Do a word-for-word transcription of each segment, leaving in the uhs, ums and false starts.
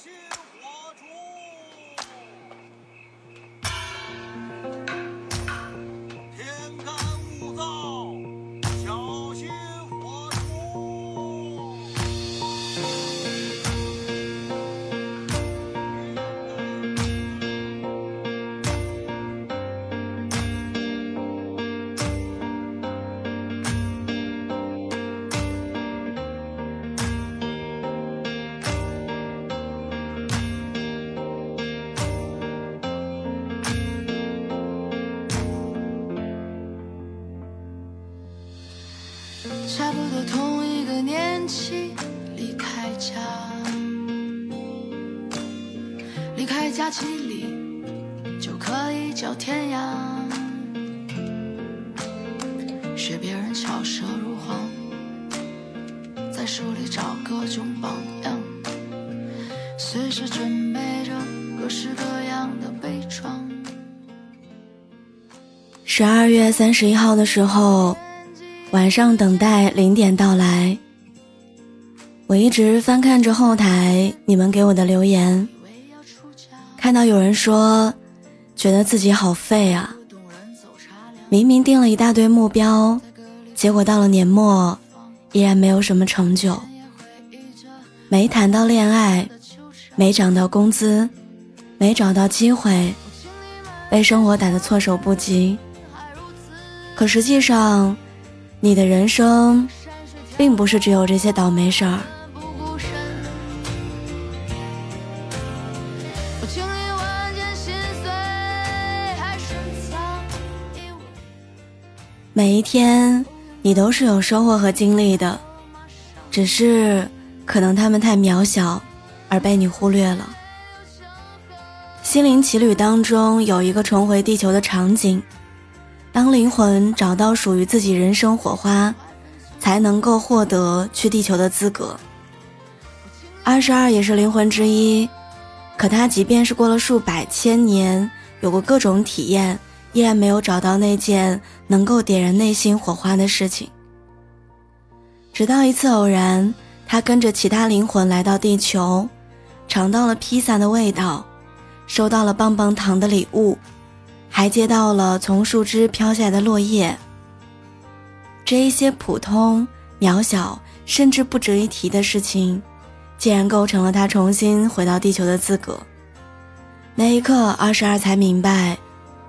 心火烛，天干物燥，小心火烛。差不多同一个年纪离开家，离开家几里就可以叫天涯，学别人巧舌如簧，在书里找各种榜样，随时准备着各式各样的悲怆。十二月三十一号的时候，晚上等待零点到来，我一直翻看着后台你们给我的留言，看到有人说觉得自己好废啊，明明定了一大堆目标，结果到了年末依然没有什么成就，没谈到恋爱，没涨到工资，没找到机会，被生活打得措手不及。可实际上你的人生并不是只有这些倒霉事儿。每一天你都是有收获和经历的，只是可能他们太渺小而被你忽略了。心灵奇旅当中有一个重回地球的场景，当灵魂找到属于自己人生火花，才能够获得去地球的资格。二十二也是灵魂之一，可他即便是过了数百千年，有过各种体验，依然没有找到那件能够点燃内心火花的事情。直到一次偶然，他跟着其他灵魂来到地球，尝到了披萨的味道，收到了棒棒糖的礼物，还接到了从树枝飘下的落叶。这一些普通、渺小，甚至不值一提的事情，竟然构成了他重新回到地球的资格。那一刻，二十二才明白，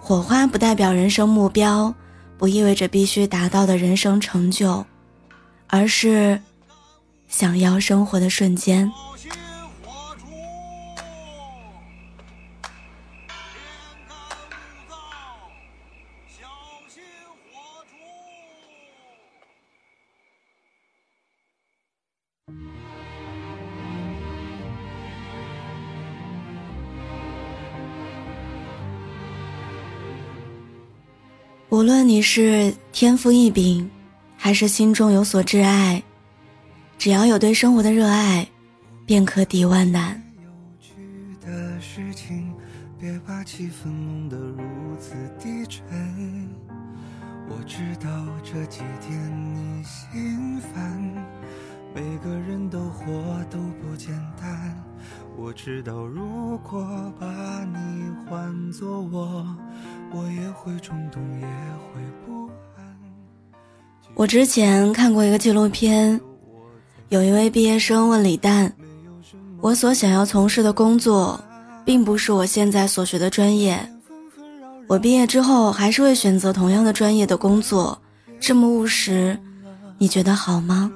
火花不代表人生目标，不意味着必须达到的人生成就，而是想要生活的瞬间。无论你是天赋异禀，还是心中有所挚爱，只要有对生活的热爱，便可抵万难。别把气氛弄得如此低沉，我知道这几天你心烦，每个人都活都不简单，我知道如果把你换作我，我也会冲动，也会不安。我之前看过一个纪录片，有一位毕业生问李诞，我所想要从事的工作并不是我现在所学的专业，我毕业之后还是会选择同样的专业的工作，这么务实，你觉得好吗？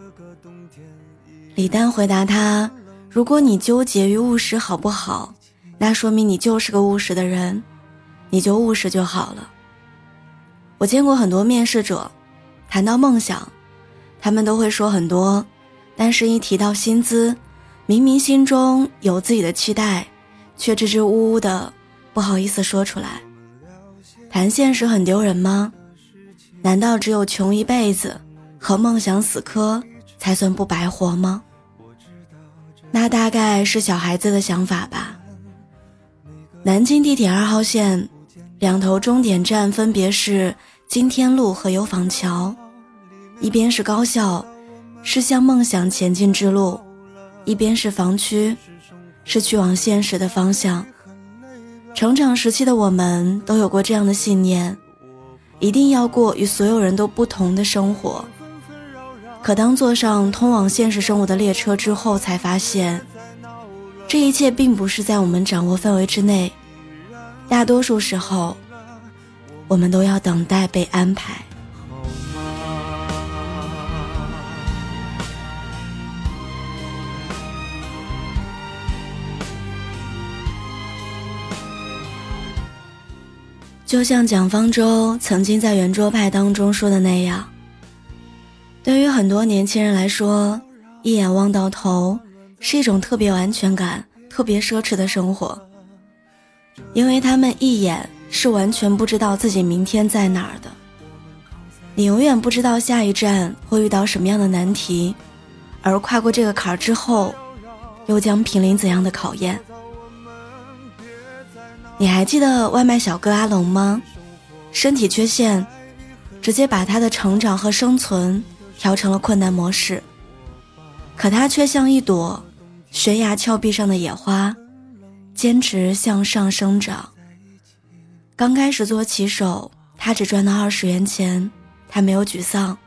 李诞回答他，如果你纠结于务实好不好，那说明你就是个务实的人，你就务实就好了。我见过很多面试者，谈到梦想，他们都会说很多，但是一提到薪资，明明心中有自己的期待，却支支吾吾的，不好意思说出来。谈现实很丢人吗？难道只有穷一辈子和梦想死磕才算不白活吗？那大概是小孩子的想法吧。南京地铁二号线两头终点站分别是金天路和油坊桥，一边是高校，是向梦想前进之路，一边是房区，是去往现实的方向。成长时期的我们都有过这样的信念，一定要过与所有人都不同的生活。可当坐上通往现实生活的列车之后，才发现这一切并不是在我们掌握范围之内，大多数时候我们都要等待被安排。就像蒋方舟曾经在圆桌派当中说的那样，对于很多年轻人来说，一眼望到头是一种特别有安全感、特别奢侈的生活，因为他们一眼是完全不知道自己明天在哪儿的。你永远不知道下一站会遇到什么样的难题，而跨过这个坎儿之后，又将面临怎样的考验。你还记得外卖小哥阿龙吗？身体缺陷，直接把他的成长和生存调成了困难模式。可他却像一朵悬崖峭壁上的野花，坚持向上生长。刚开始做骑手，他只赚到二十元钱，他没有沮丧，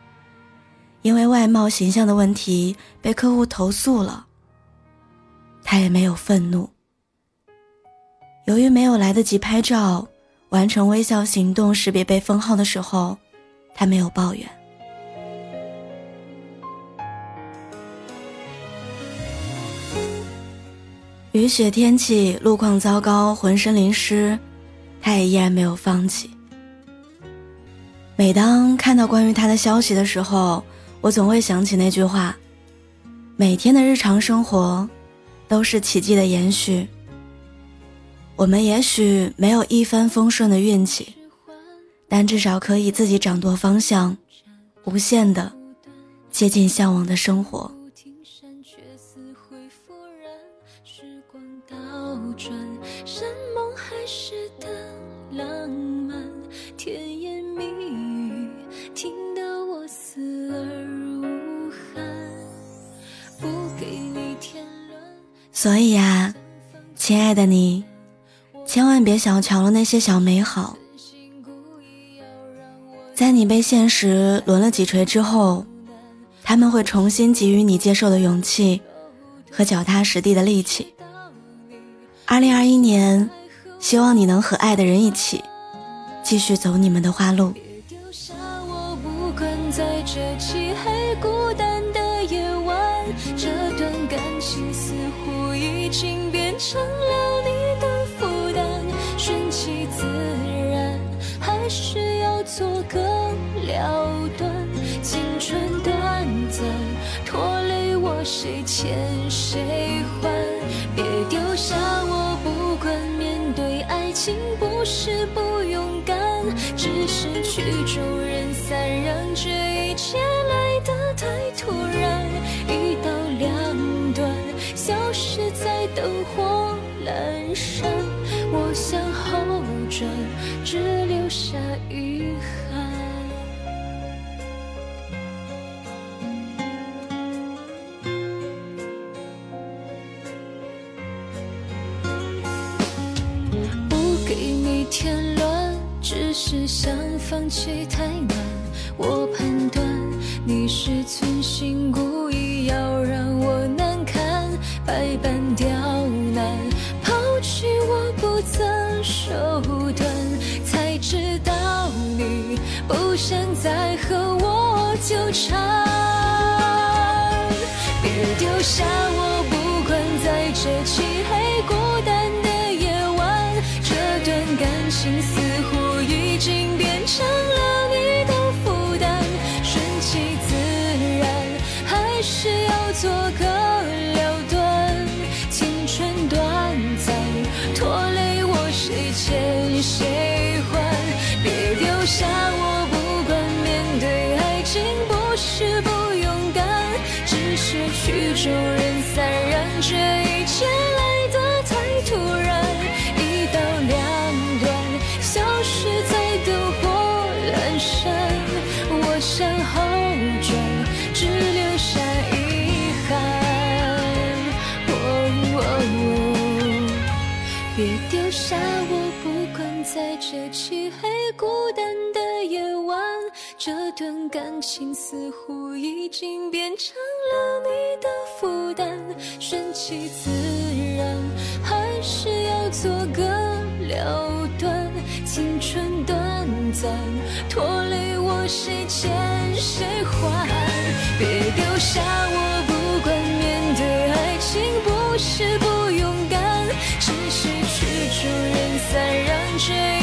因为外貌形象的问题被客户投诉了，他也没有愤怒。由于没有来得及拍照，完成微笑行动识别被封号的时候，他没有抱怨。雨雪天气，路况糟糕，浑身淋湿，他也依然没有放弃。每当看到关于他的消息的时候，我总会想起那句话：每天的日常生活都是奇迹的延续。我们也许没有一帆风顺的运气，但至少可以自己掌舵方向，无限的接近向往的生活。所以啊，亲爱的你，千万别小瞧了那些小美好。在你被现实轮了几锤之后，他们会重新给予你接受的勇气和脚踏实地的力气。二零二一年，希望你能和爱的人一起继续走你们的花路。别丢下我，不管在这漆黑孤单的夜晚，这段感情似乎已经变成了你的负担，顺其自然，还是要做个了断。青春短暂，拖累我谁欠谁还。别丢下我，不管面对爱情不是不勇敢，只是曲终人散，让这一切来得太突然。一刀两断，消失在灯火阑珊，我向后转，只留下遗憾。添乱，只是想放弃太难。我判断你是存心故意要让我难堪，百般刁难，抛弃我不曾手段，才知道你不想再和我纠缠。别丢下我，不管在这漆黑孤单的感情似乎已经变成了你的负担，顺其自然，还是要做个了断。青春短暂，拖累我谁欠谁还。别丢下我，不管面对爱情不是不勇敢，只是曲终人散，让这一切来得太突然。一刀两消失在灯火阑珊，我向后转，只留下遗憾。哦哦哦这段感情似乎已经变成了你的负担，顺其自然还是要做个了断，青春短暂，拖累我谁欠谁还，别丢下我不管，面对爱情不是不勇敢，只是曲终人散，让这